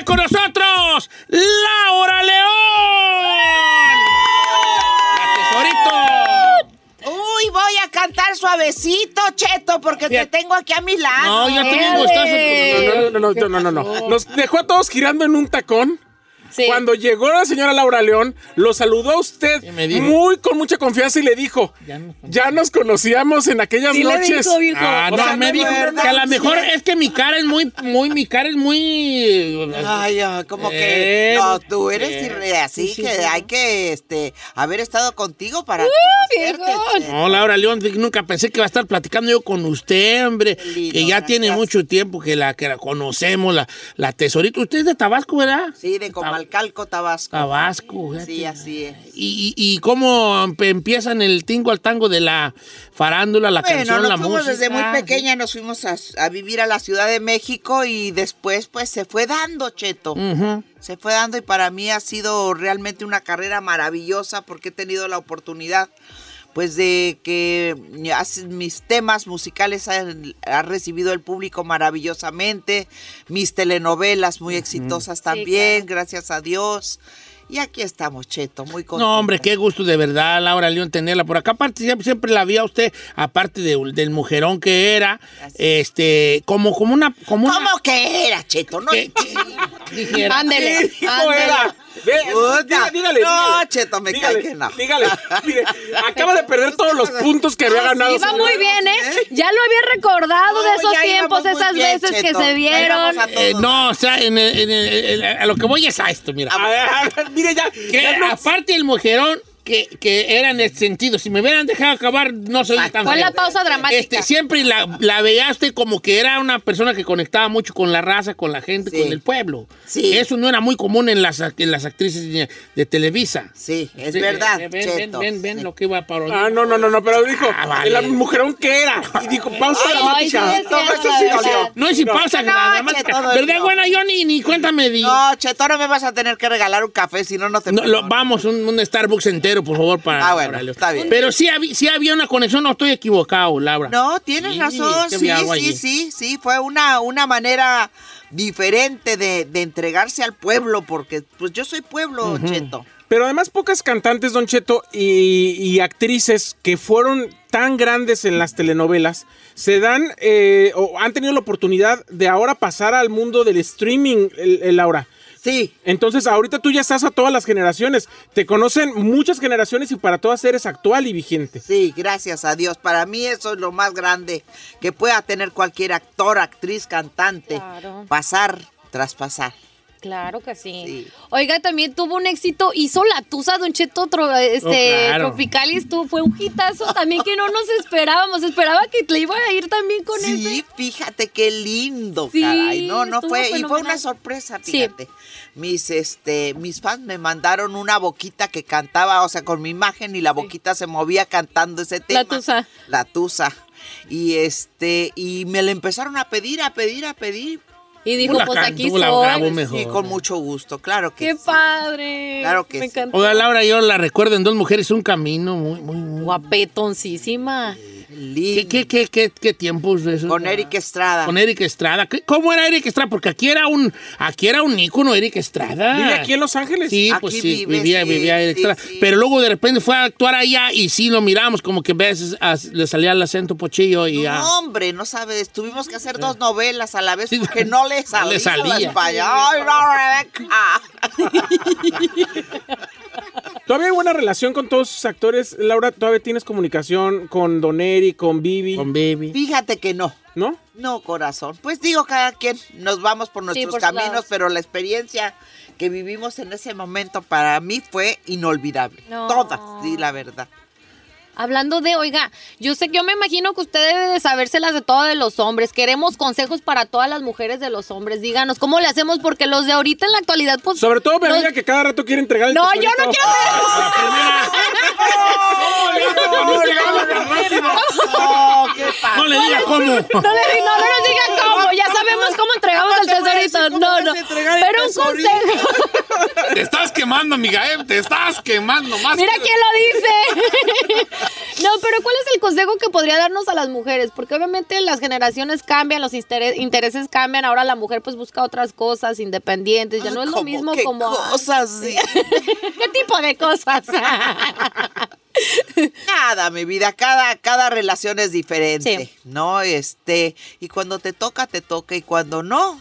está con nosotros Laura León. La Tesorito. Uy, voy a cantar suavecito, Cheto, porque te tengo aquí a mi lado. No, yo estoy bien gustoso. No. Nos dejó a todos girando en un tacón. Sí. Cuando llegó la señora Laura León, lo saludó a usted muy con mucha confianza y le dijo, ya nos conocíamos en aquellas noches. Le dijo, me dijo que a lo mejor es que mi cara es muy... como que... No, tú eres así que hay que haber estado contigo para... No, Laura León, nunca pensé que iba a estar platicando yo con usted, hombre, lindo, que ya gracias. Tiene mucho tiempo que la conocemos, la Tesorito. Usted es de Tabasco, ¿verdad? Sí, de Comalcalco. Calco, Tabasco. Tabasco, fíjate. Sí, así es. ¿Y cómo empiezan el tingo al tango de la farándula, la canción, la música? Bueno, desde muy pequeña nos fuimos a vivir a la Ciudad de México y después pues se fue dando, Cheto. Se fue dando y para mí ha sido realmente una carrera maravillosa porque he tenido la oportunidad pues de que mis temas musicales han recibido el público maravillosamente, mis telenovelas muy exitosas también, gracias a Dios. Y aquí estamos, Cheto, muy contenta. No, hombre, qué gusto de verdad, Laura León, tenerla por acá. Aparte, siempre la vi a usted, aparte del mujerón que era, como una... ¿Cómo que era, Cheto? No, dijera. Ándele, ándele. Dígale. No, Cheto, me cae que no. Dígale. Mire, acaba de perder todos los puntos que había ganado. Iba muy bien, ¿eh? Ya lo había recordado de esos tiempos, esas veces que se vieron. No, o sea, a lo que voy es a esto, mira. A ver, mire ya. Aparte el mujerón. Que era en el sentido, si me hubieran dejado acabar, no soy tan fue la pausa dramática. Siempre la veaste como que era una persona que conectaba mucho con la raza, con la gente, con el pueblo. Sí. Eso no era muy común en las actrices de Televisa. Sí, es verdad. Ven, lo que iba a parodiar. No, pero dijo, la mujerón que era. Y dijo, pausa dramática. Pausa dramática. ¿Verdad, buena, yo ni cuéntame. No, Cheto, ahora me vas a tener que regalar un café, si no te... Vamos, un Starbucks entero. Por favor, para... bueno, está bien. Pero sí había una conexión, no estoy equivocado, Laura. No, tienes razón, sí, fue una manera diferente de entregarse al pueblo, porque pues yo soy pueblo, Cheto. Pero además pocas cantantes, Don Cheto, y actrices que fueron tan grandes en las telenovelas, se dan o han tenido la oportunidad de ahora pasar al mundo del streaming, Laura. Sí. Entonces, ahorita tú ya estás a todas las generaciones. Te conocen muchas generaciones y para todas eres actual y vigente. Sí, gracias a Dios. Para mí eso es lo más grande que pueda tener cualquier actor, actriz, cantante. Claro. Pasar, traspasar. Claro que sí. Oiga, también tuvo un éxito, hizo La Tusa, Don Cheto, Tropical, y fue un hitazo también que no nos esperábamos. Esperaba que le iba a ir también con eso. Sí, fíjate qué lindo, caray. No fue fenomenal. Y fue una sorpresa, fíjate. Sí. Mis fans me mandaron una boquita que cantaba, o sea, con mi imagen y la boquita se movía cantando ese tema. La Tusa. Y me la empezaron a pedir. Y dijo, pues aquí soy. Y con mucho gusto, claro que sí. ¡Qué padre! Claro que sí. Oiga, Laura, yo la recuerdo en Dos Mujeres un Camino, muy, muy, muy... guapetoncísima. Lindo. ¿Qué tiempos de eso? Con Eric Estrada. ¿Cómo era Eric Estrada? Porque aquí era un ícono Eric Estrada. ¿Vive aquí en Los Ángeles? Sí, aquí pues vivía Eric Estrada. Sí. Pero luego de repente fue a actuar allá y sí lo miramos, como que a veces le salía el acento pochillo y ya. No, hombre, no sabes, tuvimos que hacer dos novelas a la vez porque no le salía. ¡Ay, no, Rebeca! ¿Todavía hay buena relación con todos sus actores, Laura? ¿Todavía tienes comunicación con Don Eri, con Vivi? Con Vivi. Fíjate que no. ¿No? No, corazón. Pues digo, cada quien nos vamos por nuestros caminos, pero la experiencia que vivimos en ese momento para mí fue inolvidable. No. Todas, sí, la verdad. Hablando de, oiga, yo me imagino que usted debe de sabérselas de todos los hombres. Queremos consejos para todas las mujeres de los hombres. Díganos, ¿cómo le hacemos? Porque los de ahorita en la actualidad, pues... Sobre todo, me diga que cada rato quiere entregar el... No, Tesorito. Yo no quiero... ¡No le digas cómo! No le digas cómo, ya sabemos cómo entregamos el tesorito. No, no. Pero un consejo. Te estás quemando, amiga, te estás quemando más. Mira quién lo dice. No, pero ¿cuál es el consejo que podría darnos a las mujeres? Porque obviamente las generaciones cambian, los intereses cambian. Ahora la mujer pues busca otras cosas independientes. Ya no es lo mismo como... cosas. ¿Qué tipo de cosas? Nada, mi vida, cada relación es diferente, sí. ¿No? Y cuando te toca, y cuando no,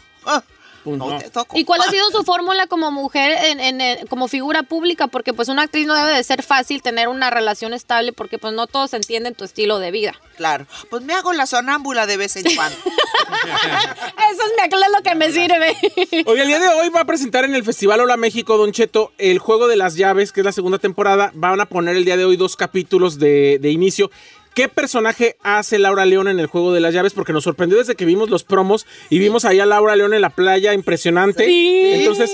pues no te toco. ¿Y cuál ha sido su fórmula como mujer, como figura pública? Porque pues una actriz no debe de ser fácil tener una relación estable, porque pues no todos entienden tu estilo de vida. Claro, pues me hago la sonámbula de vez en cuando. Eso es lo que me sirve. Hoy, el día de hoy va a presentar en el Festival Hola México, Don Cheto, el Juego de las Llaves, que es la segunda temporada. Van a poner el día de hoy 2 capítulos de inicio. ¿Qué personaje hace Laura León en el Juego de las Llaves? Porque nos sorprendió desde que vimos los promos y vimos ahí a Laura León en la playa, impresionante. Sí. Entonces,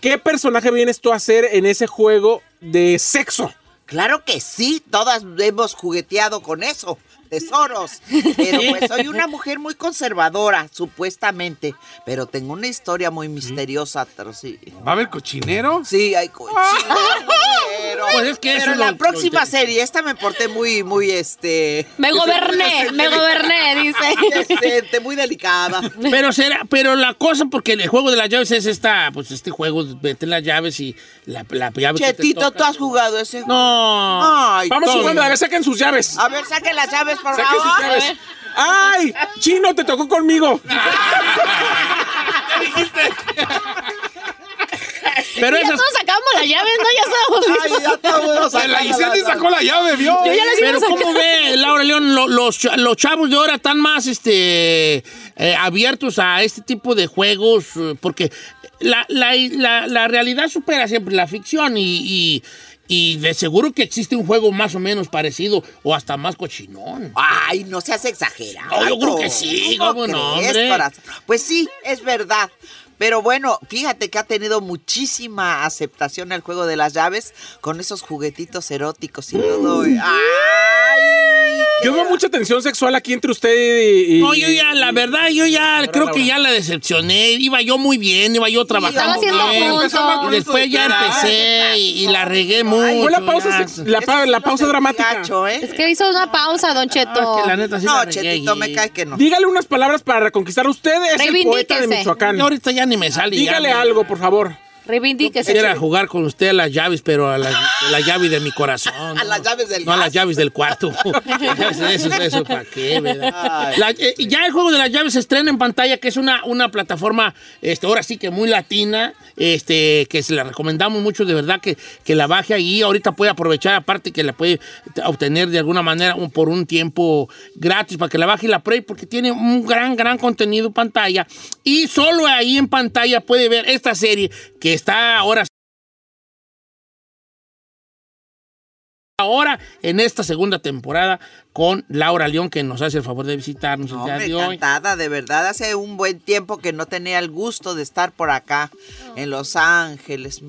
¿qué personaje vienes tú a hacer en ese juego de sexo? Claro que sí, todas hemos jugueteado con eso, tesoros. Pero pues soy una mujer muy conservadora, supuestamente. Pero tengo una historia muy misteriosa. Sí. ¿Va a haber cochinero? Sí, hay cochinero. Pues es que pero en la próxima serie, esta me porté muy Me goberné, dice. Muy delicada. Pero la cosa, porque el Juego de las Llaves es este juego, vete las llaves y la llave. Chetito, que te toca, ¿tú has jugado ese juego? No. Ay, vamos jugando, a ver, saquen sus llaves. A ver, saquen las llaves. Por favor. ¡Ay! ¡Chino, te tocó conmigo! ¿Qué dijiste? Pero ya todos sacamos las llaves, ¿no? Ya sabemos. Ya todos sacamos. La sacó la llave, vio. Pero ¿cómo ve, Laura León? Los chavos de ahora están más abiertos a este tipo de juegos, porque la realidad supera siempre la ficción y de seguro que existe un juego más o menos parecido o hasta más cochinón. Ay, no seas exagerado. No, yo creo que sí. ¿Cómo no, hombre? Pues sí, es verdad. Pero bueno, fíjate que ha tenido muchísima aceptación el Juego de las Llaves con esos juguetitos eróticos y todo. ¡Ay! Yo veo mucha tensión sexual aquí entre usted y... No, yo ya, la verdad, creo que ya la decepcioné. Iba yo muy bien, trabajando bien. Después ya empecé y la regué mucho. Fue la pausa dramática. Es que hizo una pausa, Don Cheto. Que la neta sí la regué. No, Chetito, me cae que no. Dígale unas palabras para reconquistar. Usted es el poeta de Michoacán. Ahorita ya ni me sale. Dígale algo, por favor. Reivindíquese. Quisiera jugar con usted a las llaves, pero a la llave de mi corazón. A las llaves del cuarto. No, a las llaves del cuarto. eso, ¿para qué, verdad? Ay, ya el Juego de las Llaves se estrena en Pantalla, que es una plataforma, ahora sí que muy latina, que se la recomendamos mucho, de verdad, que la baje ahí. Ahorita puede aprovechar, aparte que la puede obtener de alguna manera por un tiempo gratis, para que la baje y la pruebe, porque tiene un gran contenido Pantalla. Y solo ahí en Pantalla puede ver esta serie, que está ahora en esta segunda temporada con Laura León, que nos hace el favor de visitarnos el día de hoy. Encantada, de verdad, hace un buen tiempo que no tenía el gusto de estar por acá en Los Ángeles.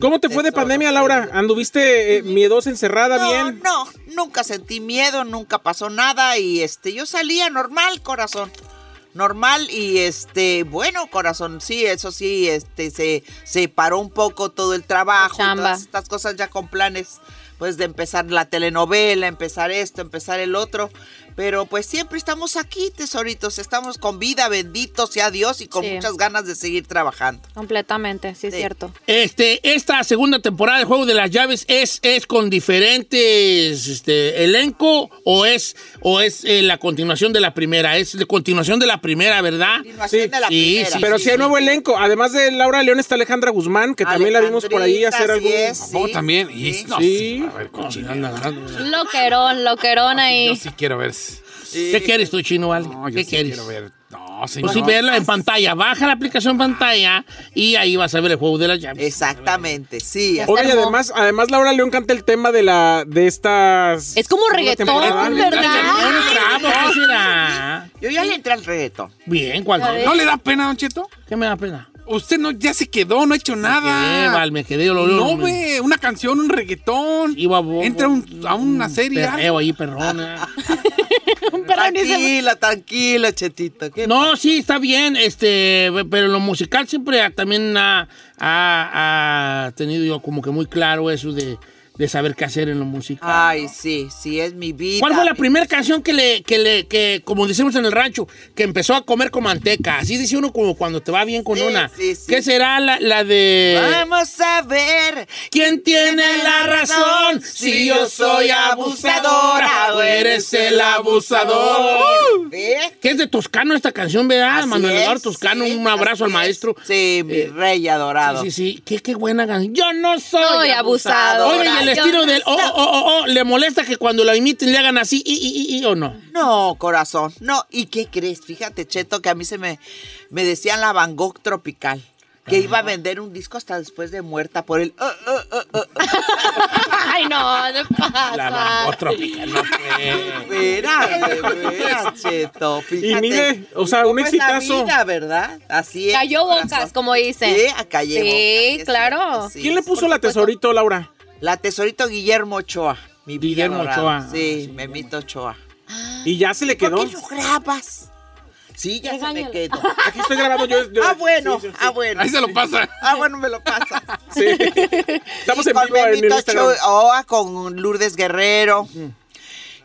¿Cómo te fue de pandemia, Laura? ¿Anduviste miedosa, encerrada, bien? No, nunca sentí miedo, nunca pasó nada y yo salía normal, corazón. Normal y bueno, corazón, sí, eso sí, se paró un poco todo el trabajo, todas estas cosas ya con planes, pues de empezar la telenovela, empezar esto, empezar el otro, pero pues siempre estamos aquí, tesoritos, estamos con vida, bendito sea Dios, y con muchas ganas de seguir trabajando. Completamente, sí, es cierto. Esta segunda temporada de Juego de las Llaves es con diferentes elenco, o es la continuación de la primera, es la continuación de la primera, ¿verdad? Continuación de la primera. Sí, pero sí hay nuevo elenco, además de Laura León está Alejandra Guzmán, que también la vimos por ahí hacer algo. También, sí. A ver, loquerón ahí. Yo sí quiero ver. ¿Qué quieres tú, Chino, Ale? No, yo ¿Qué sí quieres? Quiero ver. No, señor. Pues si verla en Pantalla, baja la aplicación Pantalla y ahí vas a ver el Juego de las Llaves. Exactamente, sí. Oye, además Laura León canta el tema de estas... Es como reggaetón, ¿verdad? ¿Qué será? Yo ya le entré al reggaetón. Bien, ¿no le da pena, Don Cheto? ¿Qué me da pena? Usted ya se quedó, no ha hecho nada. Me quedé, yo lo veo. No ve una canción, un reggaetón. Entra a una serie. Perreo ahí, perrona. Un perro ni se... Tranquila, Chetito. No, sí, está bien, pero lo musical siempre también ha tenido yo como que muy claro eso de saber qué hacer en lo musical. Ay, ¿no? Sí, es mi vida. ¿Cuál fue la primera canción que como decimos en el rancho, que empezó a comer con manteca? Así dice uno como cuando te va bien con una. Sí. ¿Qué será la de...? Vamos a ver quién tiene la razón, si yo soy abusadora o eres el abusador. Que es de Toscano esta canción, ¿verdad? Así Manuel Eduardo Toscano, un abrazo al maestro. Sí, mi rey adorado. Sí. Qué buena canción. Yo no soy abusadora. Oye, el estilo del ¿le molesta que cuando la imiten le hagan así y o no? No, corazón, no. ¿Y qué crees? Fíjate, Cheto, que a mí se me decían la Van Gogh Tropical, que iba a vender un disco hasta después de muerta por el... Ay, no pasa. La Van Gogh Tropical, no verás, Cheto, fíjate. Y mire, o sea, un exitazo. Es la vida, ¿verdad? Así es. Cayó bocas, corazón, como dicen. Sí, cayó bocas. Sí, claro. Sí, ¿quién le puso la Tesorito, Laura? La Tesorito Guillermo Ochoa. Mi Guillermo Ochoa. Sí, Memito Ochoa. ¿Y ya se le quedó? ¿Por qué lo grabas? Sí, ya se me quedó. Aquí estoy grabando yo. Ah, bueno, sí. Ah, bueno. Ahí se lo pasa. Ah, bueno, me lo pasa. Sí. Estamos en vivo en mi Instagram. Con Lourdes Guerrero.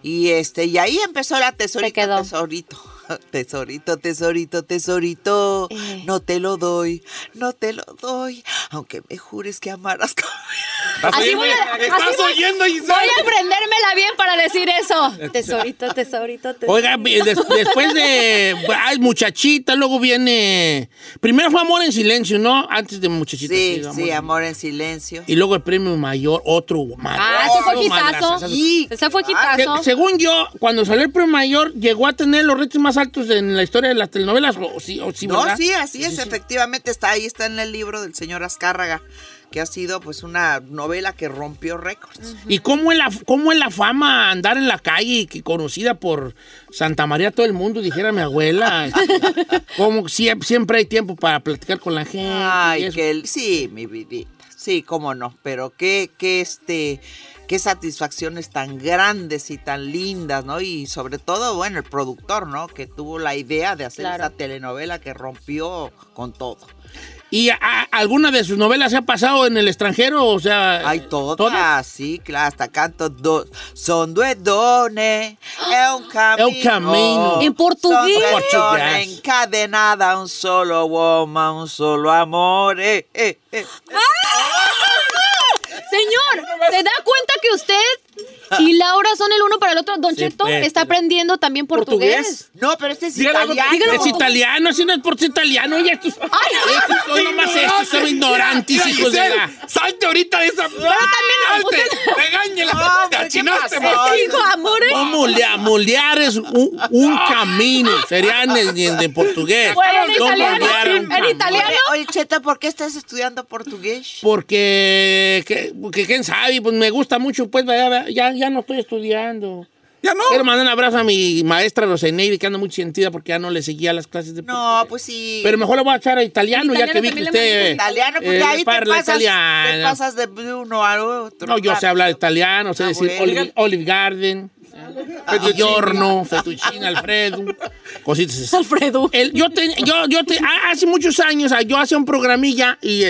Y y ahí empezó la Tesorito. Tesorito, no te lo doy, aunque me jures que amarás conmigo. Así estás oyendo, Giselle. Voy a aprendérmela bien para decir eso. Tesorito. Oiga, después de Muchachita, luego viene... Primero fue Amor en Silencio, ¿no? Antes de Muchachita. Sí, Amor en Silencio. Y luego el premio mayor, otro... ese fue quitazo. Ese fue quitazo. Según yo, cuando salió el premio mayor, llegó a tener los retos más altos en la historia de las telenovelas, ¿o sí, no, ¿verdad? Sí, así es, sí. Efectivamente, está en el libro del señor Azcárraga, que ha sido pues una novela que rompió récords. ¿Y cómo es la fama andar en la calle, que conocida por Santa María todo el mundo, dijera mi abuela? Como siempre hay tiempo para platicar con la gente. Ay, sí, mi vidita, sí, cómo no, pero qué satisfacciones tan grandes y tan lindas, ¿no? Y sobre todo, bueno, el productor, ¿no? Que tuvo la idea de hacer esa telenovela que rompió con todo. ¿Y alguna de sus novelas se ha pasado en el extranjero? O sea, hay todas, sí, claro, hasta canto dos. Son due donne, el camino. En portugués. Encadenada a un solo woman, un solo amor. Señor, ¿se da cuenta que usted y Laura son el uno para el otro? Don Cheto está aprendiendo también portugués. No, pero este es italiano. Es italiano, si no es por italiano. Y estos son nomás estos, son ignorantes, hijos de la... Salte ahorita de esa... Regáñela, te achinaste. Vamos a moldear un camino. Serían en portugués. En italiano. Oye, Cheto, ¿por qué estás estudiando portugués? Porque... Porque quién sabe, pues me gusta mucho, pues ya no estoy estudiando. Ya no. Quiero mandar un abrazo a mi maestra Roseneivi, que anda muy sentida porque ya no le seguía las clases de portugués. No, pues sí. Pero mejor le voy a echar a italiano ya que vi que usted... Italiano, porque ahí te pasas de uno a otro. No, yo sé hablar italiano, sé decir Olive Garden, Giorno, Fettuccine, Alfredo, cositas. Alfredo. Hace muchos años, yo hacía un programilla y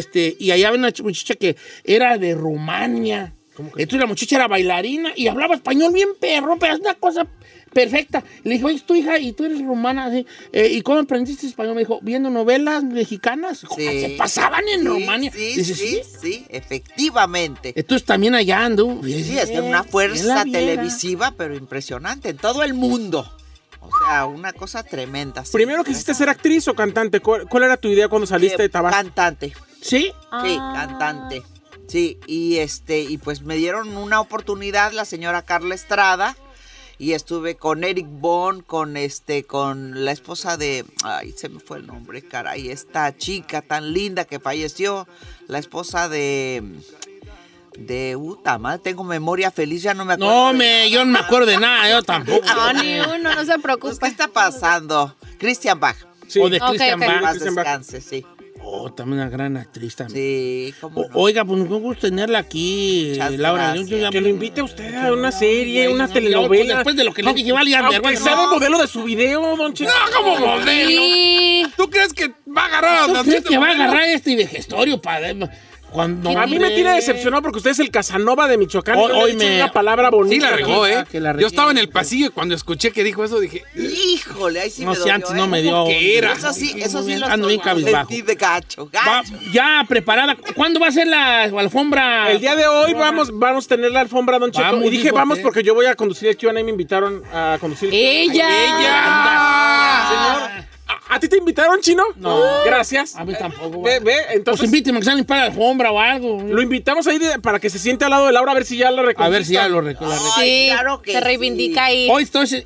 allá había una muchacha que era de Rumania. Entonces la muchacha era bailarina y hablaba español bien perro, pero es una cosa perfecta. Le dije, oye, tu hija, y tú eres rumana, ¿sí? ¿Y cómo aprendiste español? Me dijo, viendo novelas mexicanas. Sí. Se pasaban en Rumania. Sí, efectivamente. Entonces también allá ando. Sí, es una fuerza televisiva, pero impresionante, en todo el mundo. O sea, una cosa tremenda. Sí. Primero quisiste ser actriz o cantante. ¿Cuál era tu idea cuando saliste de Tabasco? Cantante. ¿Sí? Sí, cantante. Sí, y pues me dieron una oportunidad la señora Carla Estrada y estuve con Eric Bond, con la esposa de, ay, se me fue el nombre, caray, esta chica tan linda que falleció, la esposa de madre, tengo memoria feliz, ya no me acuerdo. Yo no me acuerdo de nada, yo tampoco. Ni uno, no se preocupe. Pues, ¿qué está pasando? Christian Bach. Sí. O de Christian Bach. Más descanse, sí. Oh, también una gran actriz también. Sí, cómo no. Oiga, pues nos gusta tenerla aquí, muchas Laura. Yo que lo invite a usted a una serie, no, una telenovela. Después de lo que le dije, vale, aunque sea el modelo de su video, Don Cheto. No, como modelo. Sí. ¿Tú crees que va a agarrar a Don Cheto? ¿Tú crees que va a agarrar este vejestorio para...? Cuando a mí me tiene decepcionado porque usted es el Casanova de Michoacán. Hoy no me una palabra bonita. Sí, la regó, ¿eh? Yo estaba en el pasillo y cuando escuché que dijo eso dije, híjole, ahí sí me dolió. No sé, antes no me dio. ¿Qué era? Eso sí lo sentí de gacho. Ya preparada. ¿Cuándo va a ser la alfombra? El día de hoy vamos a tener la alfombra, Don Cheto. Y dije, vamos, porque yo voy a conducir el Q&A. Me invitaron a conducir. ¡Ella! ¡Ella! Señor. ¿A ti te invitaron, Chino? No. Gracias. A mí tampoco. Ve, entonces... Pues invíteme, que salen para la alfombra o algo. Lo invitamos ahí para que se siente al lado de Laura, a ver si ya lo reconquista. A ver si ya lo reconquista. Sí, claro que se reivindica ahí. Hoy estoy,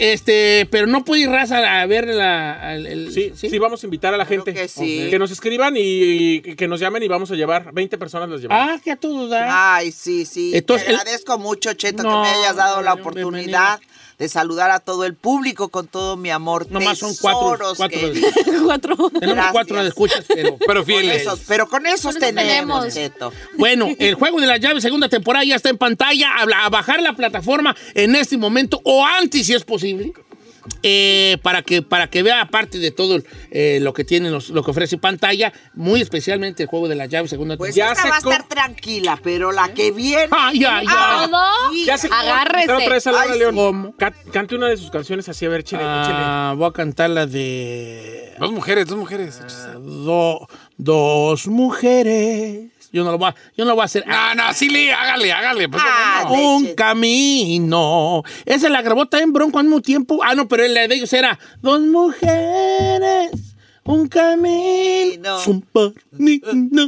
pero no pude ir raza a ver la... Sí, vamos a invitar a la gente. Claro que sí. Okay. Que nos escriban y que nos llamen y vamos a llevar. 20 personas las llevamos. Ah, que a todos da. Ay, sí. Entonces, te agradezco mucho, Cheto, que me hayas dado la oportunidad. Bienvenido. De saludar a todo el público con todo mi amor. Nomás son cuatro. Tenemos cuatro de escuchas, pero fieles. Con esos tenemos. Cheto. Bueno, el Juego de las Llaves, segunda temporada, ya está en pantalla. A bajar la plataforma en este momento o antes, si es posible. Para que vea, aparte de todo lo que tiene, lo que ofrece pantalla, muy especialmente el Juego de las Llaves, segunda temporada. Pues esta va a estar tranquila, pero la que viene... ¡Ya! Agárrese. Otra vez a Laura León. Cante una de sus canciones así, a ver, chile. Voy a cantar la de... Dos mujeres. Dos mujeres. Yo no lo voy a hacer. No, sí, hágale. Pues, un camino. Esa la grabó también Bronco al mismo tiempo. No, pero la de ellos era dos mujeres, un camino. No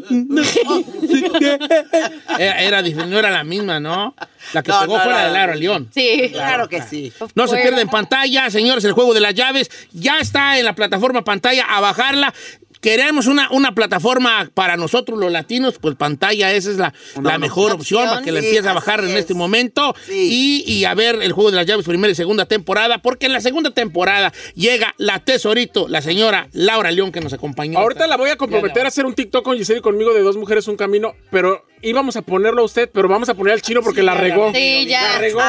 era la misma, ¿no? La que pegó fuera de Laura León. Sí, claro que sí. No se pierda en pantalla, señores, el Juego de las Llaves. Ya está en la plataforma pantalla, a bajarla. Queremos una plataforma para nosotros los latinos, pues pantalla, esa es la mejor opción para que la empiece a bajar en este momento. Sí. Y a ver el Juego de las Llaves, primera y segunda temporada, porque en la segunda temporada llega la Tesorito, la señora Laura León, que nos acompañó. Ahorita la voy a comprometer a hacer un TikTok con Giselle y conmigo de Dos Mujeres un Camino, pero íbamos a ponerlo a usted, pero vamos a poner al Chino porque la regó. Sí, ya. La regó.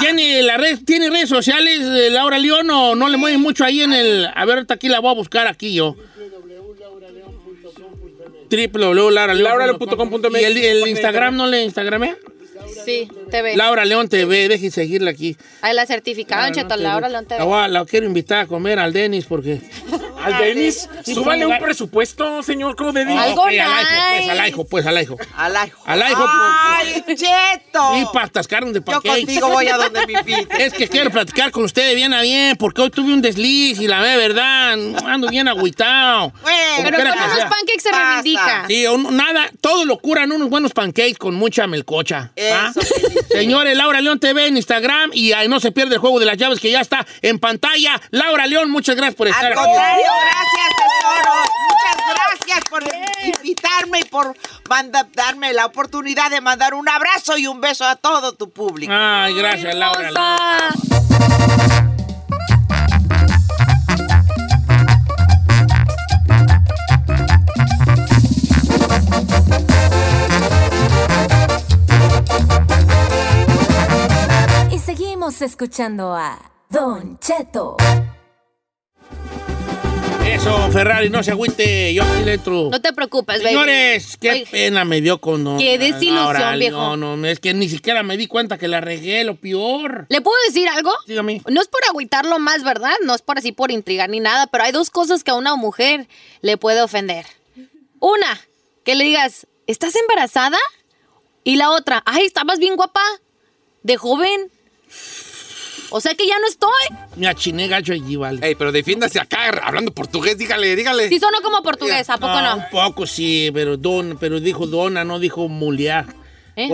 ¿Tiene redes sociales, Laura León, o no le mueven mucho ahí en el... A ver, aquí la voy a buscar aquí yo. www.lauraleon.com.mx. ¿Y el Instagram no le instagramé? Sí, TV. Laura León TV, deje seguirla aquí. Ahí la certificada, Don Cheto, Laura León TV. La quiero invitar a comer al Dennis porque... ¿Al Dennis? Súbale un presupuesto, señor, ¿cómo de Dennis? Algo al hijo. ¡Ay, Cheto! Y para atascarnos de paquete. Yo contigo voy a donde mi pite. Es que quiero platicar con ustedes bien a bien, porque hoy tuve un desliz y la verdad, ando bien agüitado. Pero con unos pancakes se reivindica. Sí, nada, todo lo curan unos buenos pancakes con mucha melcocha. ¿Ah? Señores, Laura León TV en Instagram y ahí no se pierde el Juego de las Llaves que ya está en pantalla. Laura León, muchas gracias por estar aquí. Al contrario, gracias, tesoros. Muchas gracias por invitarme y por darme la oportunidad de mandar un abrazo y un beso a todo tu público. Ay, gracias, Laura León. Seguimos escuchando a Don Cheto. Eso, Ferrari, no se agüite, yo aquí le entro. No te preocupes, baby. Señores, qué pena me dio con... Qué desilusión, viejo. No, es que ni siquiera me di cuenta que la regué, lo peor. ¿Le puedo decir algo? Dígame. No es por agüitarlo más, ¿verdad? No es por así, por intrigar ni nada, pero hay dos cosas que a una mujer le puede ofender. Una, que le digas, ¿estás embarazada? Y la otra, ay, estabas bien guapa, de joven. O sea que ya no estoy. Me achiné gacho allí, vale. Ey, pero defiéndase acá, hablando portugués, dígale. Sí, sonó como portugués, ¿a poco no? Un poco sí, pero dijo dona, no dijo muliar.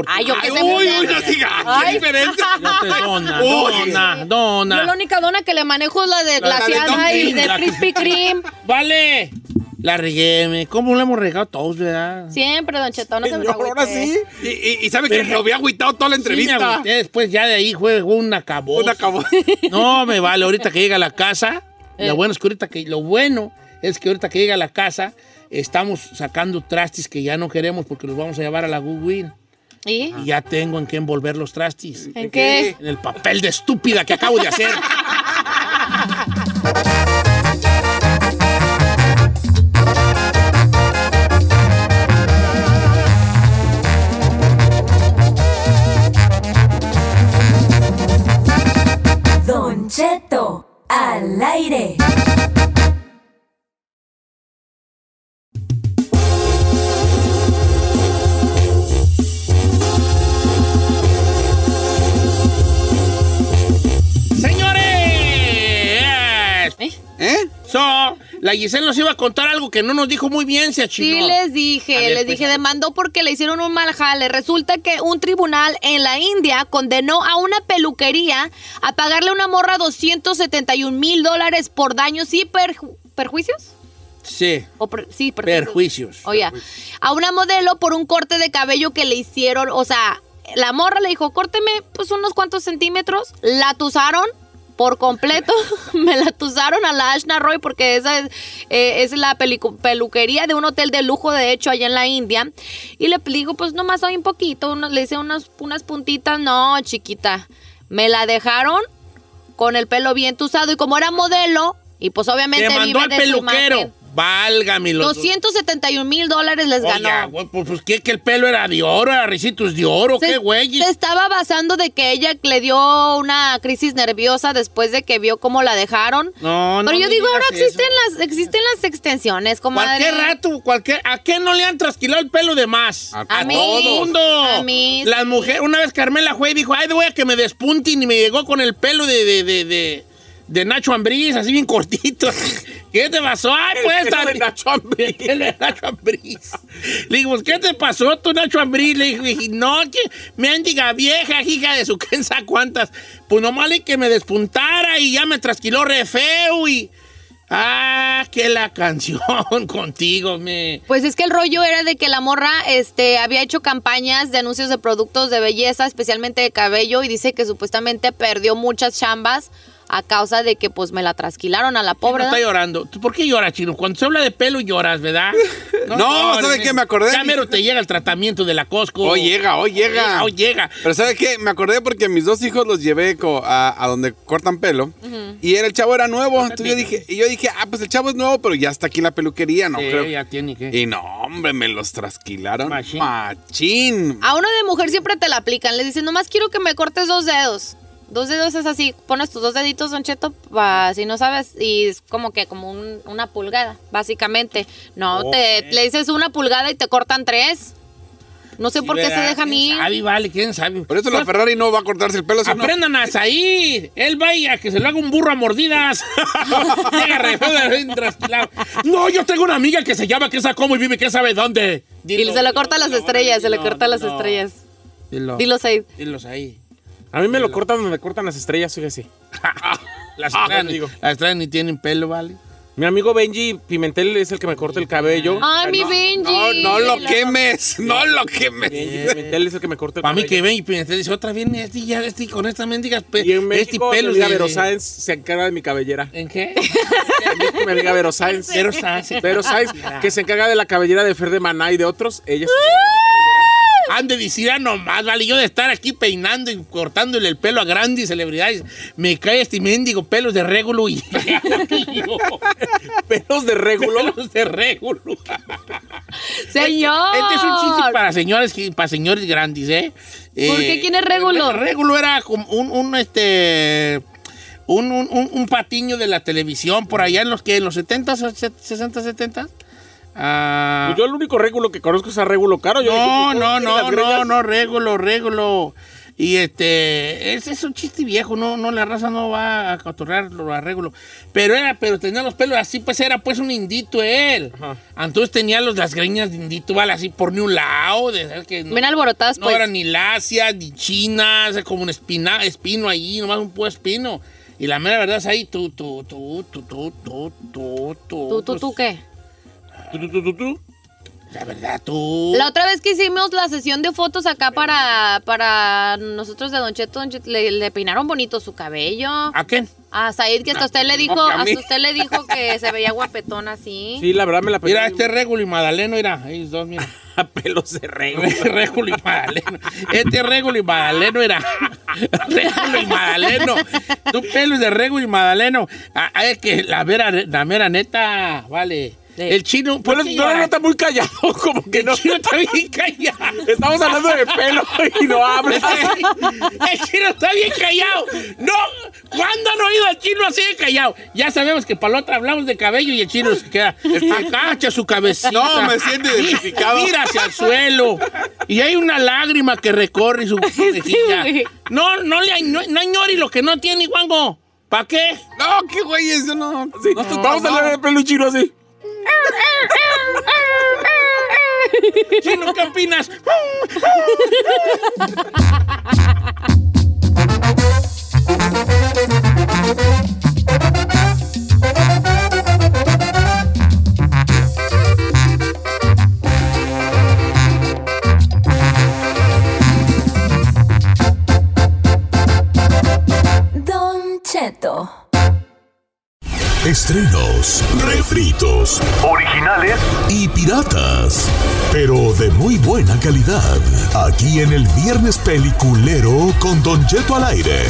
Ay, yo qué sé. Uy, no siga, qué diferente. Dona. Yo la única dona que le manejo es la de glaciada y de Krispy Kreme. Vale. La regué, ¿cómo la hemos regado todos, verdad? Siempre, Don Cheto, no se me agüite. Ahora sí. Y sabe que lo había agüitado toda la entrevista. Sí, me agüité, después ya de ahí fue un acabó. No, me vale, ahorita que llega a la casa, lo bueno es que ahorita que lo bueno es que ahorita que llega a la casa, estamos sacando trastes que ya no queremos porque los vamos a llevar a la Goodwill. ¿Y? Y ya tengo en qué envolver los trastes. ¿En qué? En el papel de estúpida que acabo de hacer. Don Cheto, al aire. La Giselle nos iba a contar algo que no nos dijo muy bien, se achinó. Sí, les dije, demandó porque le hicieron un mal jale. Resulta que un tribunal en la India condenó a una peluquería a pagarle a una morra $271,000 por daños y perjuicios. Sí. Perjuicios. Oye, a una modelo por un corte de cabello que le hicieron, o sea, la morra le dijo, córteme pues unos cuantos centímetros, la tusaron. Por completo, me la tusaron a la Ashna Roy porque esa es la peluquería de un hotel de lujo, de hecho, allá en la India. Y le digo, pues nomás soy un poquito, le hice unas puntitas. No, chiquita, me la dejaron con el pelo bien tusado y como era modelo, y pues obviamente vive de su imagen. Te mandó al peluquero. Válgame. $271,000 les ganó. Oye, pues que el pelo era de oro, era ricitos de oro, qué güey. Se estaba basando de que ella le dio una crisis nerviosa después de que vio cómo la dejaron. No, no. Pero yo digo, ahora existen las extensiones, comadre. Cualquier rato. ¿A qué no le han trasquilado el pelo de más? A mí, todo mundo. A mí. Las mujeres, una vez Carmela Juey dijo, ay, voy a que me despunten y me llegó con el pelo de Nacho Ambriz, así bien cortito. ¿Qué te pasó? Ay, pues, Nacho Ambriz. Le digo, ¿qué te pasó tú, Nacho Ambriz? Le dije, no, que me han diga vieja, hija de su quensa cuántas. Pues nomás le que me despuntara y ya me trasquiló re feo y... Ah, que la canción contigo, me. Pues es que el rollo era de que la morra había hecho campañas de anuncios de productos de belleza, especialmente de cabello, y dice que supuestamente perdió muchas chambas a causa de que pues me la trasquilaron a la pobre. No está llorando. ¿Tú por qué lloras, Chino? Cuando se habla de pelo lloras, ¿verdad? No, ¿sabes qué? Me acordé. Ya mero te llega el tratamiento de la Costco. Hoy llega. Pero ¿sabes qué? Me acordé porque mis dos hijos los llevé a donde cortan pelo. Uh-huh. Y el chavo era nuevo. Entonces yo dije, ah, pues el chavo es nuevo, pero ya está aquí en la peluquería, ¿no? Sí, creo. Ya tiene que. Y no, hombre, me los trasquilaron. Machín. A uno de mujer siempre te la aplican. Les dicen, nomás quiero que me cortes dos dedos. Dos dedos es así, pones tus dos deditos, Don Cheto, si no sabes, y es como una pulgada, básicamente. No, okay. Le dices una pulgada y te cortan tres. No sé por qué se dejan ir. ¿Quién sabe? Por eso la Ferrari no va a cortarse el pelo. Aprendan hasta ahí. Él va a que se lo haga un burro a mordidas. No, yo tengo una amiga que se llama, que sabe cómo y vive, que sabe dónde. Dilo, y se le corta las estrellas, se le corta las estrellas. Dilos ahí. A mí me cortan las estrellas, fíjese. Las estrellas ni tienen pelo, ¿vale? Mi amigo Benji Pimentel es el que me corta el cabello. ¡Ay, mi Benji! No lo quemes. Benji Pimentel es el que me corta el cabello. Para mí que Benji Pimentel dice, otra vez, con esta mendiga. Y en México, mi amiga Vero Sáenz se encarga de mi cabellera. ¿En qué? Mi amiga Vero Sáenz. Vero Sáenz, que se encarga de la cabellera de Fer de Maná y de otros. Ella han de decir, nomás, vale, yo de estar aquí peinando y cortándole el pelo a grandes celebridades, me cae este mendigo pelos de Regulo y... ¿Pelos de Regulo? ¡Señor! Este es un chiste para señores grandes, ¿eh? ¿Por qué? ¿Quién es Regulo? Regulo era como un patiño de la televisión por allá en los 70s, 60, 70s. Yo el único Regulo que conozco es a Regulo Caro. Regulo. Y ese es un chiste viejo, no la raza no va a cotorrearlo a Regulo. Pero tenía los pelos así, pues era pues un indito él. Ajá. Entonces tenía las greñas de indito, vale, así por ni un lado. Bien alborotadas, pues. No eran ni lacias, ni chinas, como un espino ahí, nomás un puro espino. Y la mera verdad es ahí, ¿Tú qué? La verdad, tú. La otra vez que hicimos la sesión de fotos acá para nosotros de Don Cheto, le peinaron bonito su cabello. ¿A quién? A Said, que hasta usted le dijo, que se veía guapetón así. Sí, la verdad me la pegué. Mira, Regulo y Madaleno, mira, ellos dos, mira. Pelos de Regulo. Regulo y Madaleno. Regulo y Madaleno era. Regulo y Madaleno. Tú pelos de Regulo y Madaleno. Hay que la mera neta, vale. Sí. El chino. Pero el no está muy callado, como que no. El chino está bien callado. Estamos hablando de pelo y no habla. El chino está bien callado. No, ¿cuándo han oído al chino así de callado? Ya sabemos que para la otra hablamos de cabello y el chino se queda. Agacha su cabecita. No, me siento identificado. Mira hacia el suelo. Y hay una lágrima que recorre su cabecita. No ignore lo que no tiene, Juanjo. ¿Para qué? No, qué güey, eso no. Sí, no vamos a hablar de pelo chino así. Chino, ¿qué opinas? Don Cheto. Estrenos, refritos, originales y piratas, pero de muy buena calidad. Aquí en el Viernes Peliculero con Don Cheto al aire.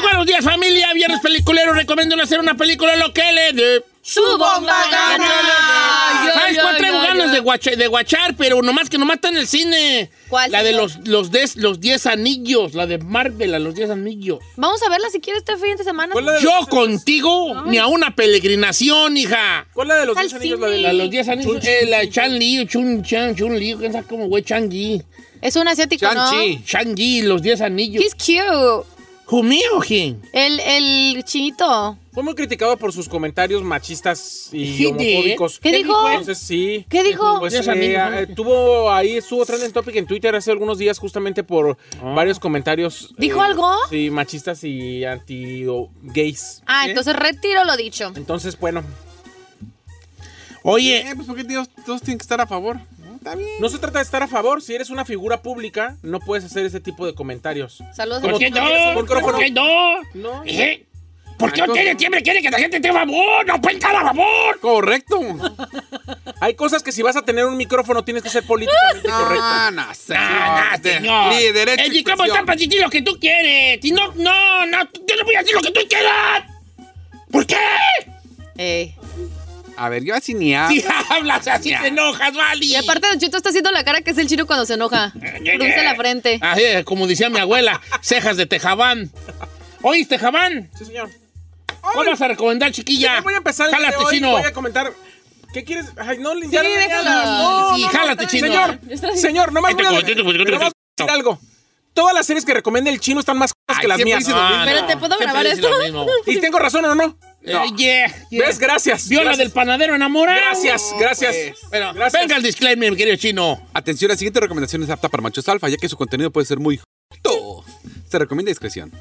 Buenos días, familia. Viernes Peliculero. Recomiendo hacer una película lo que le dé. ¡Su bomba gana! ¿Sabes cuál traigo ganas de guachar? Pero nomás está en el cine. ¿Cuál? La de los 10 anillos. La de Marvel, los 10 anillos. Vamos a verla si quieres este fin de semana. Yo contigo, ni a una peregrinación, hija. ¿Cuál la de los 10 anillos? La de los 10 anillos. La Chan-Li, Chun-Li, ¿quién sabe cómo, güey? Chang-Yi. Es un asiático, ¿no? Chang-Yi, los 10 anillos. He's cute. ¿Who, me o him? El chinito. Fue muy criticado por sus comentarios machistas y homofóbicos. ¿Qué dijo? Entonces, sí. ¿Qué dijo? Pues, estuvo trending topic en Twitter hace algunos días justamente por varios comentarios. ¿Dijo algo? Sí, machistas y anti-gays. Entonces retiro lo dicho. Entonces, bueno. Oye. Pues porque todos tienen que estar a favor. No se trata de estar a favor. Si eres una figura pública, no puedes hacer ese tipo de comentarios. Saludos. ¿Por qué no? ¿Por qué no? ¿No? ¿Por qué usted siempre quiere que la gente tenga favor? ¡No pueden estar a favor! Correcto. Hay cosas que si vas a tener un micrófono tienes que ser políticamente correcto. No, señor. Mi derecho. El micrófono está para decir lo que tú quieres. Si no, yo no voy a decir lo que tú quieras. ¿Por qué? A ver, yo así ni hablo. Si hablas, así te enojas, Vali. Y aparte, Don Cheto está haciendo la cara que es el chino cuando se enoja. Cruza la frente. Así es, como decía mi abuela, cejas de Tejabán. ¿Oís, Tejabán? Sí, señor. ¿Cuál vas a recomendar, chiquilla? Yo voy a empezar el video hoy, voy a comentar. ¿Qué quieres? Ay, no, limpiar. Sí, déjalo. No, jálate, chino. Señor, nomás voy a decir algo. Todas las series que recomienda el chino están más que las mías. Pero ¿te puedo grabar esto? ¿Y tengo razón o no? No. ¿Ves? Gracias. Viola del panadero enamorado. Gracias. Bueno, gracias. Venga el disclaimer, mi querido chino. Atención, la siguiente recomendación es apta para machos alfa, ya que su contenido puede ser muy... Se recomienda discreción.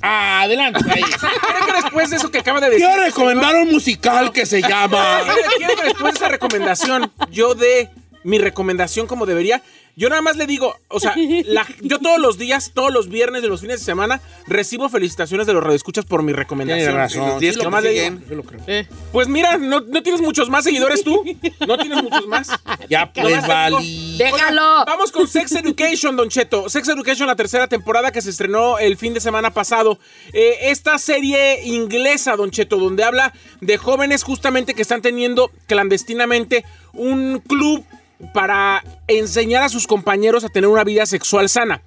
Adelante. Creo que después de eso que acaba de decir... Quiero recomendar un musical que se llama... Quiero que después de esa recomendación yo dé mi recomendación como debería... Yo nada más le digo, o sea, yo todos los días, todos los viernes de los fines de semana, recibo felicitaciones de los radioescuchas por mi recomendación. Tienes razón. Los días que siguen. Yo lo creo. Pues mira, no tienes muchos más seguidores tú. No tienes muchos más. Ya pues, Vali. Déjalo. Vamos con Sex Education, Don Cheto. Sex Education, la tercera temporada que se estrenó el fin de semana pasado. Esta serie inglesa, Don Cheto, donde habla de jóvenes justamente que están teniendo clandestinamente un club para enseñar a sus compañeros a tener una vida sexual sana.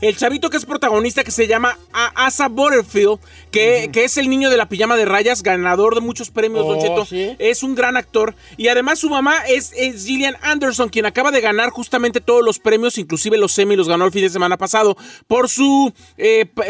El chavito que es protagonista, que se llama Asa Butterfield, que es el niño de la pijama de rayas, ganador de muchos premios, Don Cheto, es un gran actor. Y además su mamá es Gillian Anderson, quien acaba de ganar justamente todos los premios, inclusive los Emmy los ganó el fin de semana pasado, por su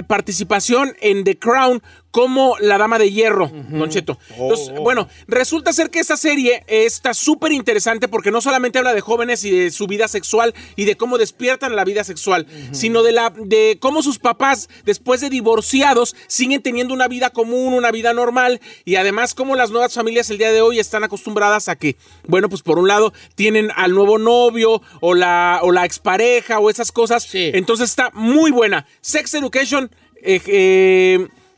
participación en The Crown como La Dama de Hierro, Don Cheto. Entonces, bueno, resulta ser que esta serie está súper interesante porque no solamente habla de jóvenes y de su vida sexual y de cómo despiertan la vida sexual, sino de cómo sus papás, después de divorciados, siguen teniendo una vida común, una vida normal, y además cómo las nuevas familias el día de hoy están acostumbradas a que, bueno, pues por un lado tienen al nuevo novio o la expareja o esas cosas. Sí. Entonces está muy buena. Sex Education,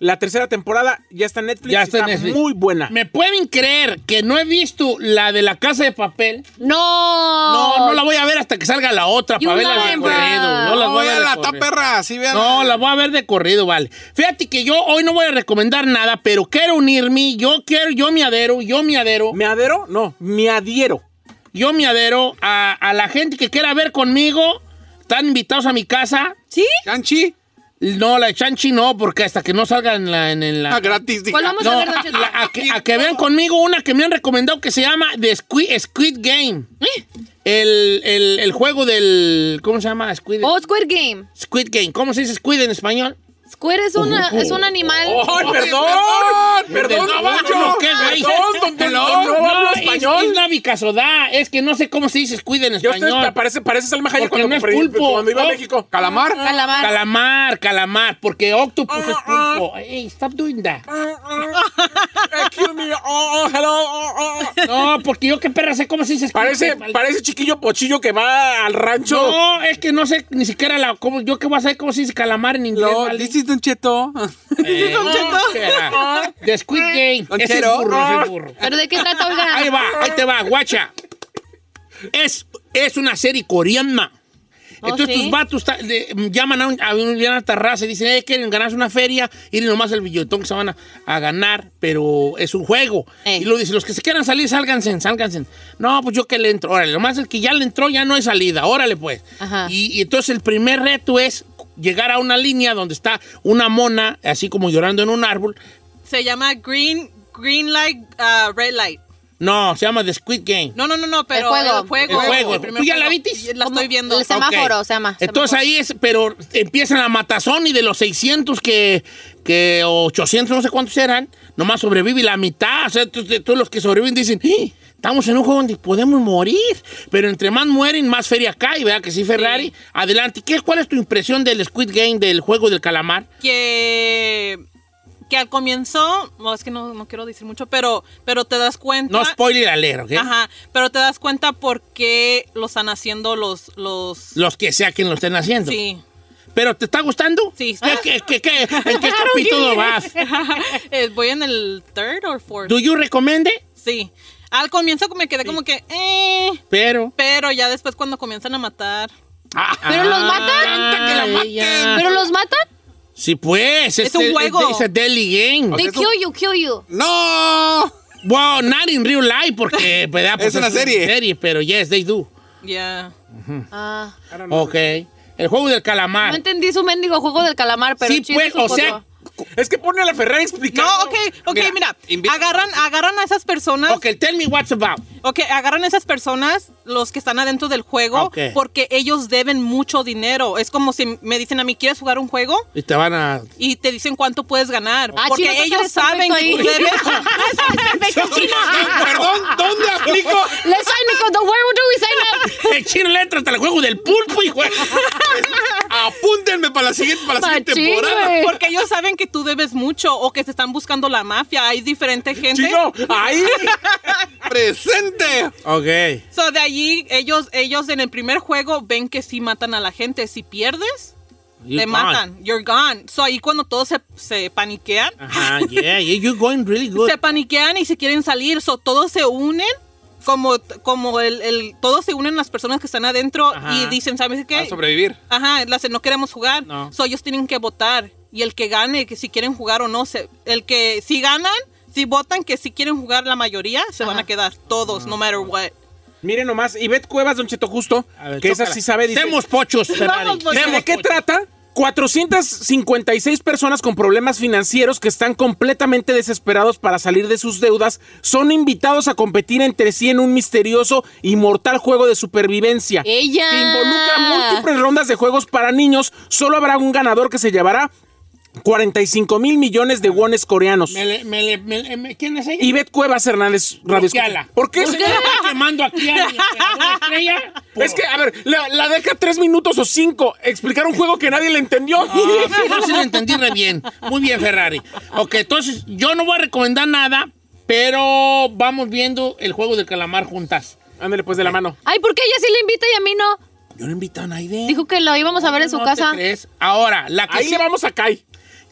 la tercera temporada ya está en Netflix, está muy buena. ¿Me pueden creer que no he visto la de La Casa de Papel? ¡No! No la voy a ver hasta que salga la otra para verla de corrido. No las voy a ver de corrido. Perra, sí, no, la voy a ver de corrido, vale. Fíjate que yo hoy no voy a recomendar nada, pero quiero unirme, yo me adhiero. ¿Me adhiero? No, me adhiero. Yo me adhiero a la gente que quiera ver conmigo. Están invitados a mi casa. ¿Sí? ¿Chanchi? No, la de Chanchi no, porque hasta que no salga en la... Ah, gratis. Pues vamos a ver, Don Cheto. A que vean conmigo una que me han recomendado que se llama The Squid Game. ¿Eh? El juego del... ¿Cómo se llama? Squid... Oh, Squid Game. Squid Game. ¿Cómo se dice Squid en español? Squid es un animal. ¡Ay, perdón! No, español. Es una bicazodá. Es que no sé cómo se dice squid en español. Parece Salma Hayek cuando es pulpo. Cuando iba a México. ¿Calamar? Calamar. Porque octopus es pulpo. Hey, stop doing that. Excuse me. Hello. No, porque yo qué perra sé cómo se dice squid. Parece chiquillo pochillo que va al rancho. No, es que no sé ni siquiera yo qué voy a saber cómo se dice calamar en inglés. Dices Don Cheto. Dices Don Cheto. The Squid Game. Ese es burro. ¿Pero de qué trata, oiga? Ahí te va, guacha. Es una serie coreana. Entonces tus vatos llaman a una terraza y dicen, quieren ganarse una feria, y nomás el billetón que se van a ganar, pero es un juego. Y luego dicen, los que se quieran salir, sálganse. No, pues yo que le entro. Órale, nomás el que ya le entró ya no hay salida. Órale, pues. Y entonces el primer reto es llegar a una línea donde está una mona, así como llorando en un árbol. Se llama Green Light, Red Light. No, se llama The Squid Game. No, pero el juego. ¿Tú ya la viste? La estoy viendo. El semáforo se llama. Entonces ahí es, pero empiezan la matazón y de los 600 que 800, no sé cuántos eran, nomás sobrevive la mitad. O sea, todos los que sobreviven dicen, estamos en un juego donde podemos morir, pero entre más mueren, más feria cae, ¿verdad? Que sí, Ferrari. Sí. Adelante. ¿Cuál es tu impresión del Squid Game, del juego del calamar? Que al comienzo, es que no quiero decir mucho, pero te das cuenta... No spoiler alert, ¿eh? Ajá, pero te das cuenta por qué lo están haciendo los... Los que sea quien lo estén haciendo. Sí. ¿Pero te está gustando? Sí. ¿En qué capítulo vas? Voy en el third or fourth. ¿Do you recommend it? Sí. Al comienzo me quedé como que... Pero ya después cuando comienzan a matar... ¿Pero los matan? ¡Que la maten! ¿Pero los matan? Sí, pues. Es un juego. Es a deadly game. They kill you. ¡No! Wow, not in real life, porque... es una serie. Pero yes, they do. Yeah. Ok. El juego del calamar. No entendí su mendigo juego del calamar, pero... Sí, pues, o sea... Es que pone a la Ferrari explicando. No, mira. Agarran a esas personas. Ok, tell me what's about. Ok, agarran a esas personas, los que están adentro del juego, porque ellos deben mucho dinero. Es como si me dicen a mí, ¿quieres jugar un juego? Y te van a... Y te dicen cuánto puedes ganar. Porque Chino, ellos saben que tú debes... Perdón, ¿dónde aplico? Let's sign up, the word do we sign up? El Chino le entra hasta el juego del pulpo, hijo. Apúntenme para la siguiente temporada. Porque ellos saben que tú debes mucho o que te están buscando la mafia. Hay diferente gente. ¡Chino! ¡Ahí! ¡Presente! Ok. So, de allí, ellos en el primer juego ven que sí matan a la gente. Si pierdes, te matan. You're gone. So, ahí cuando todos se paniquean. Ajá, you're going really good. Se paniquean y se quieren salir. So, todos se unen. Todos se unen las personas que están adentro y dicen, ¿sabes qué? A sobrevivir. Ajá, no queremos jugar. No. So, ellos tienen que votar. Y el que gane, que si quieren jugar o no, el que si ganan, si votan que si quieren jugar la mayoría, se van a quedar todos, no matter what. Miren nomás, Ivette Cuevas, Don Cheto Justo, ver, que esa sí sabe. Dice, ¡demos pochos! ¿De qué trata? 456 personas con problemas financieros que están completamente desesperados para salir de sus deudas son invitados a competir entre sí en un misterioso y mortal juego de supervivencia. ¡Ella! Que involucra múltiples rondas de juegos para niños. Solo habrá un ganador que se llevará 45,000 millones de wones coreanos. ¿Quién es ella? Yvette Cuevas Hernández. Bloqueala. ¿Por qué? Porque está quemando aquí a mi estrella. Es que, a ver, la deja 3 minutos o 5 explicar un juego que nadie le entendió. No, sí lo entendí re bien. Muy bien, Ferrari. Ok, entonces, yo no voy a recomendar nada, pero vamos viendo el juego del calamar juntas. Ándale, pues, de la mano. Ay, ¿por qué ella sí le invita y a mí no? Yo no invito a nadie. Dijo que lo íbamos a ver en su casa. Ahora, la que... Ahí le vamos a Kai.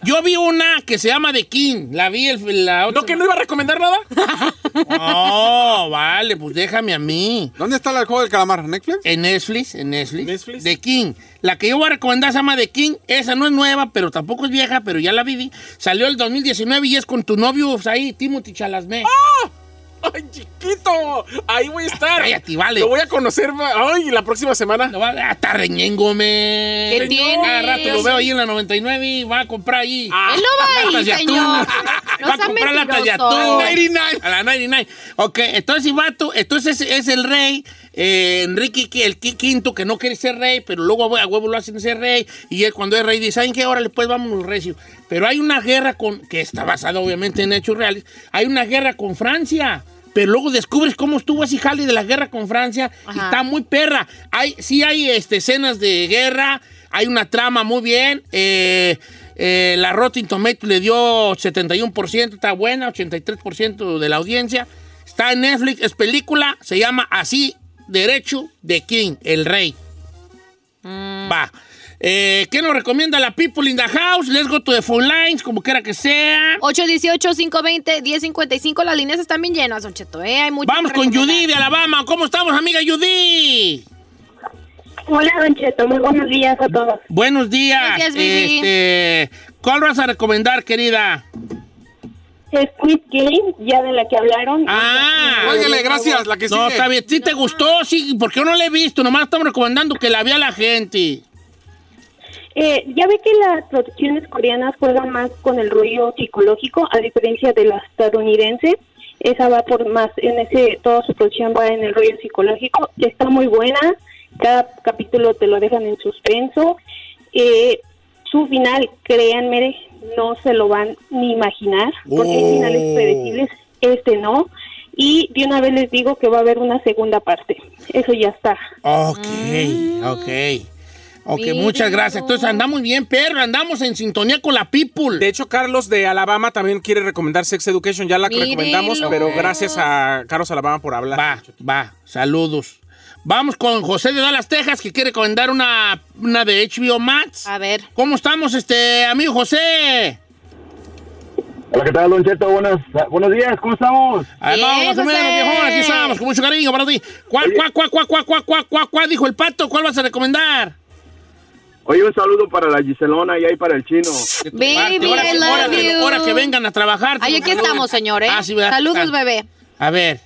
Yo vi una que se llama The King. La vi la otra. ¿No que no iba a recomendar nada? No, vale, pues déjame a mí. ¿Dónde está el juego del calamar? ¿Netflix? En Netflix, en Netflix. The King. La que yo voy a recomendar se llama The King. Esa no es nueva, pero tampoco es vieja, pero ya la vi. Salió el 2019 y es con tu novio ahí, Timothy Chalamet. ¡Ah! ¡Ay, chiquito! Ahí voy a estar. Cállate, vale. Lo voy a conocer. ¡Ay, la próxima semana! ¡Hasta reñengo, me! ¿Qué tiene? Cada rato lo veo ahí en la 99 y va a comprar ahí. ¡Ah! ¡Él no va ahí, señor! Va a comprar la tallatón. A la 99. Ok, entonces, vato, entonces es el rey. Enrique, el quinto, que no quiere ser rey, pero luego a huevo lo hacen ser rey. Y él, cuando es rey, dice: ¿saben qué? Órale, pues vámonos, recio. Pero hay una guerra que está basada obviamente en hechos reales. Hay una guerra con Francia. Pero luego descubres cómo estuvo así jale de la guerra con Francia. Ajá. Y está muy perra. Sí hay escenas de guerra. Hay una trama muy bien. La Rotten Tomatoes le dio 71%. Está buena, 83% de la audiencia. Está en Netflix. Es película. Se llama así. Derecho de King, el rey. Va. ¿Qué nos recomienda la People in the House? Let's go to the phone lines, como quiera que sea. 818-520-1055. Las líneas están bien llenas, Don Cheto. Hay mucho. Vamos con Judy de Alabama. ¿Cómo estamos, amiga Judy? Hola, Don Cheto. Muy buenos días a todos. Buenos días. Gracias, Vivi. ¿Cuál vas a recomendar, querida? Squid Game, ya de la que hablaron. Ah, óigale, gracias, la que sigue. No, está bien, sí te gustó, sí, porque yo no la he visto, nomás estamos recomendando que la vea la gente. Ya ve que las producciones coreanas juegan más con el rollo psicológico, a diferencia de la estadounidense. Esa va por más, toda su producción va en el rollo psicológico. Está muy buena, cada capítulo te lo dejan en suspenso. Su final, créanme, no se lo van ni imaginar, porque hay finales predecibles, no. Y de una vez les digo que va a haber una segunda parte. Eso ya está. Ok, muchas gracias. Entonces andamos bien, perro, andamos en sintonía con la people. De hecho, Carlos de Alabama también quiere recomendar Sex Education, ya la recomendamos, pero gracias a Carlos Alabama por hablar. Va, saludos. Vamos con José de Dallas, Texas, que quiere recomendar una de HBO Max. A ver. ¿Cómo estamos, amigo José? Hola, ¿qué tal, Don Cheto? Buenos días, ¿cómo estamos? Vamos a ver, viejón, aquí estamos, con mucho cariño para ti. ¿Cuál dijo el pato? ¿Cuál vas a recomendar? Oye, un saludo para la Giselona y ahí para el Chino. Baby, ahora que vengan a trabajar. Ahí aquí estamos, señores. Saludos, bebé. A ver.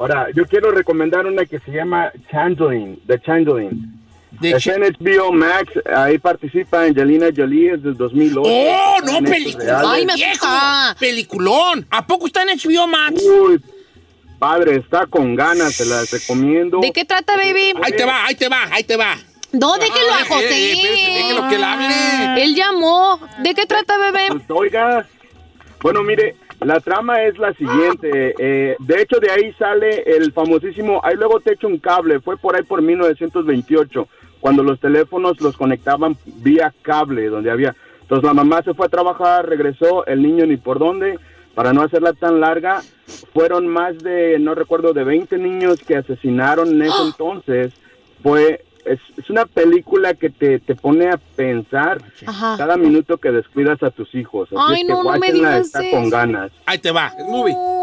Ahora, yo quiero recomendar una que se llama The Changeling. Es en HBO Max, ahí participa Angelina Jolie desde el 2008. ¡Oh, no, peliculón! ¡Ay, me asusta! ¡Peliculón! ¿A poco está en HBO Max? Uy, padre, está con ganas, se la recomiendo. ¿De qué trata, baby? Ahí te va. No, déjelo a José. Déjelo que la hable. Él llamó. ¿De qué trata, bebé? Oiga, bueno, mire... La trama es la siguiente, de hecho de ahí sale el famosísimo, ahí luego te echo un cable, fue por ahí por 1928, cuando los teléfonos los conectaban vía cable, donde había, entonces la mamá se fue a trabajar, regresó, el niño ni por dónde, para no hacerla tan larga, fueron más de, no recuerdo, de 20 niños que asesinaron en ese entonces, fue... Es una película que te pone a pensar. Ajá. Cada minuto que descuidas a tus hijos. Así ay, es que no me digas está eso. Con ganas. Ahí te va.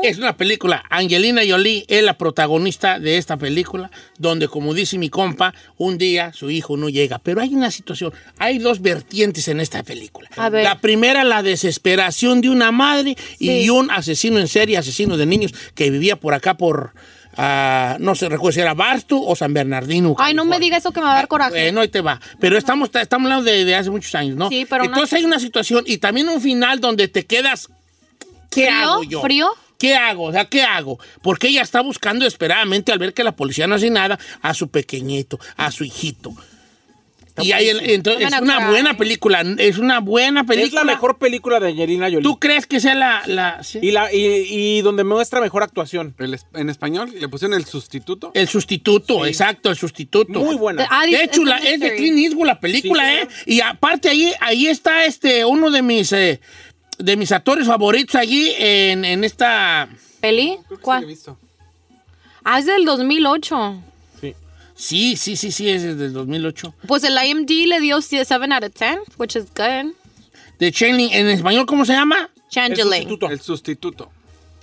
Es una película. Angelina Jolie es la protagonista de esta película, donde, como dice mi compa, un día su hijo no llega. Pero hay una situación. Hay dos vertientes en esta película. A ver. La primera, la desesperación de una madre y un asesino en serie, asesino de niños, que vivía por acá por... no se recuerda si era Barstow o San Bernardino. Ay, California. No me diga eso que me va a dar coraje. Bueno, ahí te va. Pero estamos hablando de hace muchos años, ¿no? Sí, pero entonces hay una situación y también un final donde te quedas... ¿Qué hago yo? ¿Frío? ¿Qué hago? O sea, ¿qué hago? Porque ella está buscando desesperadamente al ver que la policía no hace nada a su pequeñito, a su hijito. Y ahí entonces, es una buena película. Es una buena película. Es la mejor película de Angelina Jolie. ¿Tú crees que sea la sí? Y donde muestra mejor actuación. En español le pusieron El Sustituto. El Sustituto, sí. Exacto, El Sustituto. Muy buena. De hecho, es de Clint Eastwood la película, sí, ¿eh? Y aparte ahí está uno de mis actores favoritos allí en esta... ¿Peli? ¿Cuál? Sí, he visto. Ah, es del 2008. Sí, es del 2008. Pues el IMDb le dio 7 out of 10, which is good. The Changeling, ¿en español cómo se llama? Changeling. El sustituto.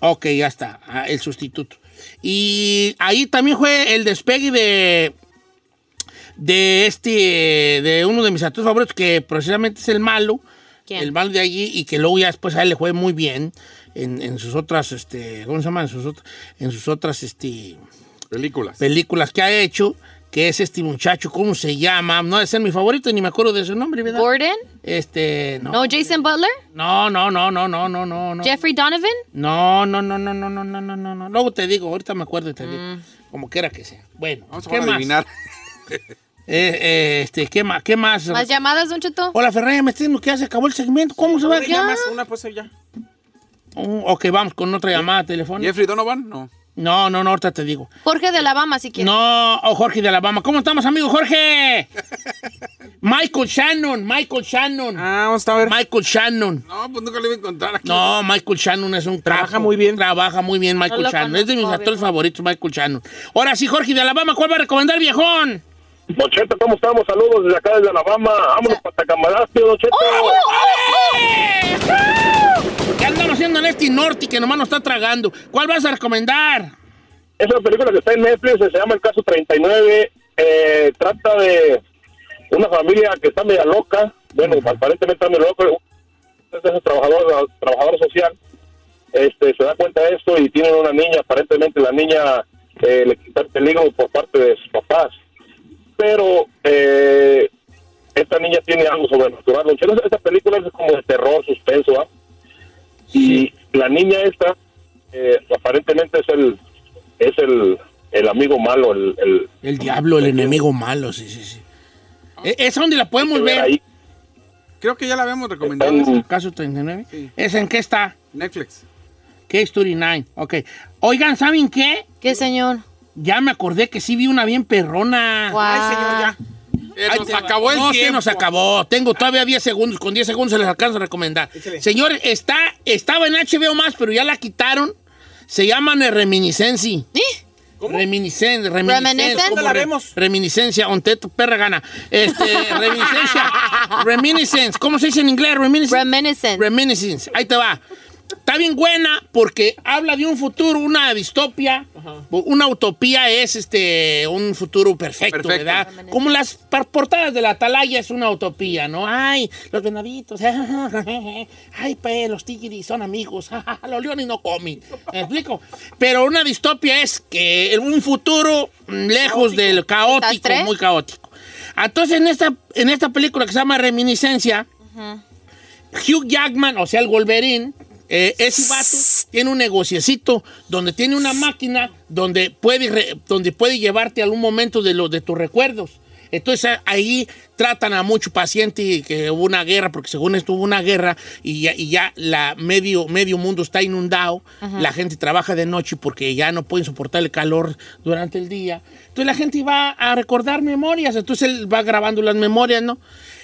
Ok, ya está, El Sustituto. Y ahí también fue el despegue de uno de mis actores favoritos, que precisamente es el malo. ¿Quién? El malo de allí, y que luego ya después a él le fue muy bien en sus otras, ¿cómo se llama? En sus otras películas que ha hecho, que es este muchacho, ¿cómo se llama? No, es mi favorito, ni me acuerdo de su nombre, ¿verdad? ¿Gordon? No. ¿No Jason Butler? No. ¿Jeffrey Donovan? No. Luego te digo, ahorita me acuerdo y te digo. Como quiera que sea. Bueno, vamos a adivinar. ¿Qué más? ¿Las llamadas, Don Cheto? Hola, Ferrari, me decimos que ya se acabó el segmento. ¿Cómo se va? Una pues ya. Ok, vamos con otra llamada telefónica. ¿Jeffrey Donovan? No, ahorita te digo. Jorge de Alabama, si quieres. Jorge de Alabama. ¿Cómo estamos, amigo Jorge? Michael Shannon. Ah, vamos a ver. Michael Shannon. No, pues nunca lo iba a encontrar aquí. No, Michael Shannon es un crack. Trabaja muy bien Michael Shannon. Es de mis actores favoritos, Michael Shannon. Ahora sí, Jorge de Alabama, ¿cuál va a recomendar, viejón? Don Cheto, ¿cómo estamos? Saludos desde acá, desde Alabama. Vámonos para Tacamarasio, Don Cheto. ¿Qué andamos haciendo en este norte que nomás nos está tragando? ¿Cuál vas a recomendar? Es una película que está en Netflix, se llama El Caso 39. Trata de una familia que está media loca. Bueno, aparentemente está medio loca. Es un trabajador social. Se da cuenta de esto y tienen una niña. Aparentemente la niña le quita el peligro por parte de sus papás. Pero esta niña tiene algo sobrenatural. Esta película es como de terror, suspenso, ¿ah? Sí. Y la niña esta, aparentemente es el amigo malo. El diablo, el enemigo malo, sí. Es donde la podemos ver. Ahí. Creo que ya la habíamos recomendado. ¿Es el caso 39? Sí. ¿Es en qué está? Netflix. Case 39, ok. Oigan, ¿saben qué? ¿Qué, señor? Ya me acordé que sí vi una bien perrona. Wow. Ay, señor, ya. Se nos acabó el tiempo. Tengo todavía 10 segundos. Con 10 segundos se les alcanza a recomendar. Échale. Señor, estaba en HBO Max, pero ya la quitaron. Se llaman Reminiscence. ¿Sí? ¿Cómo? Reminiscence. ¿Dónde la vemos? Reminiscencia, onde tu perra gana. Reminiscencia. Reminiscence. ¿Cómo se dice en inglés? Reminiscence. Ahí te va. Está bien buena porque habla de un futuro, una distopia. Ajá. Una utopía es un futuro perfecto, ¿verdad? Como las portadas de la Atalaya es una utopía, ¿no? Ay, los venaditos, ay, pues, los tigris son amigos, los leones no comen, ¿me explico? Pero una distopia es que un futuro lejos del caótico, muy caótico. Entonces, en esta película que se llama Reminiscencia, ajá, Hugh Jackman, o sea, el Wolverine, ese vato tiene un negociecito donde tiene una máquina donde puede llevarte a algún momento de tus recuerdos. Entonces ahí tratan a mucho paciente que hubo una guerra, porque según esto hubo una guerra y ya la medio mundo está inundado. Ajá. La gente trabaja de noche porque ya no pueden soportar el calor durante el día. Entonces la gente va a recordar memorias, entonces él va grabando las memorias, ¿no?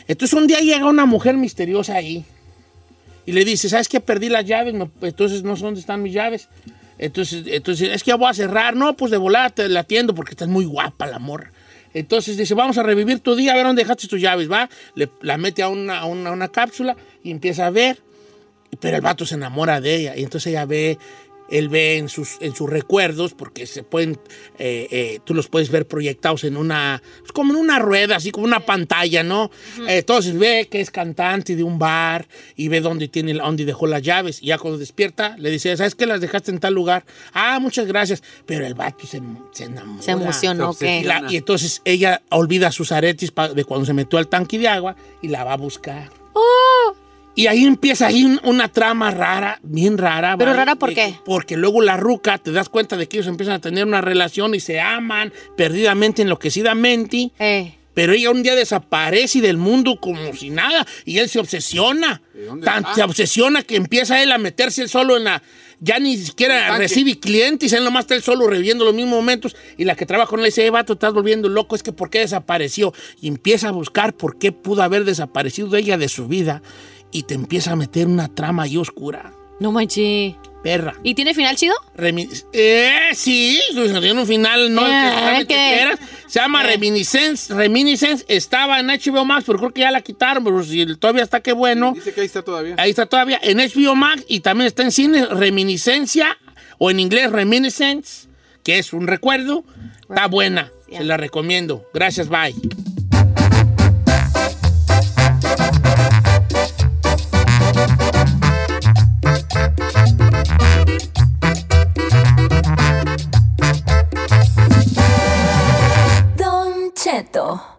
Entonces un día llega una mujer misteriosa ahí. Y le dice, ¿sabes qué? Perdí las llaves, entonces no sé dónde están mis llaves. Entonces, es que ya voy a cerrar. No, pues de volada te la atiendo porque estás muy guapa la morra. Entonces dice, vamos a revivir tu día, a ver dónde dejaste tus llaves, ¿va? La mete a una cápsula y empieza a ver. Pero el vato se enamora de ella. Y entonces él ve en sus recuerdos, porque se pueden, tú los puedes ver proyectados como en una rueda, así como una pantalla, ¿no? Uh-huh. Entonces ve que es cantante de un bar y ve dónde dejó las llaves. Y ya cuando despierta, le dice, ¿sabes qué? Las dejaste en tal lugar. Ah, muchas gracias. Pero el vato se enamora. Se emocionó, ¿qué? Y entonces ella olvida sus aretes de cuando se metió al tanque de agua y la va a buscar. ¡Oh! Y ahí empieza una trama rara, bien rara. ¿Pero rara por qué? Porque luego la ruca, te das cuenta de que ellos empiezan a tener una relación y se aman perdidamente, enloquecidamente. pero ella un día desaparece del mundo como si nada y él se obsesiona. Se obsesiona que empieza él a meterse él solo en la... Ya ni siquiera recibe clientes, él nomás está él solo reviviendo los mismos momentos. Y la que trabaja con él dice, vato, estás volviendo loco, es que ¿por qué desapareció? Y empieza a buscar por qué pudo haber desaparecido ella de su vida y te empieza a meter una trama ahí oscura. No manches. Perra. ¿Y tiene final chido? Sí, tiene un final no que se llama Reminiscence. Reminiscence estaba en HBO Max, pero creo que ya la quitaron, pero si todavía está, qué bueno. Dice que ahí está todavía. Ahí está todavía en HBO Max y también está en cine Reminiscencia, o en inglés Reminiscence, que es un recuerdo. Está buena, se la recomiendo. Gracias, bye. Cheto.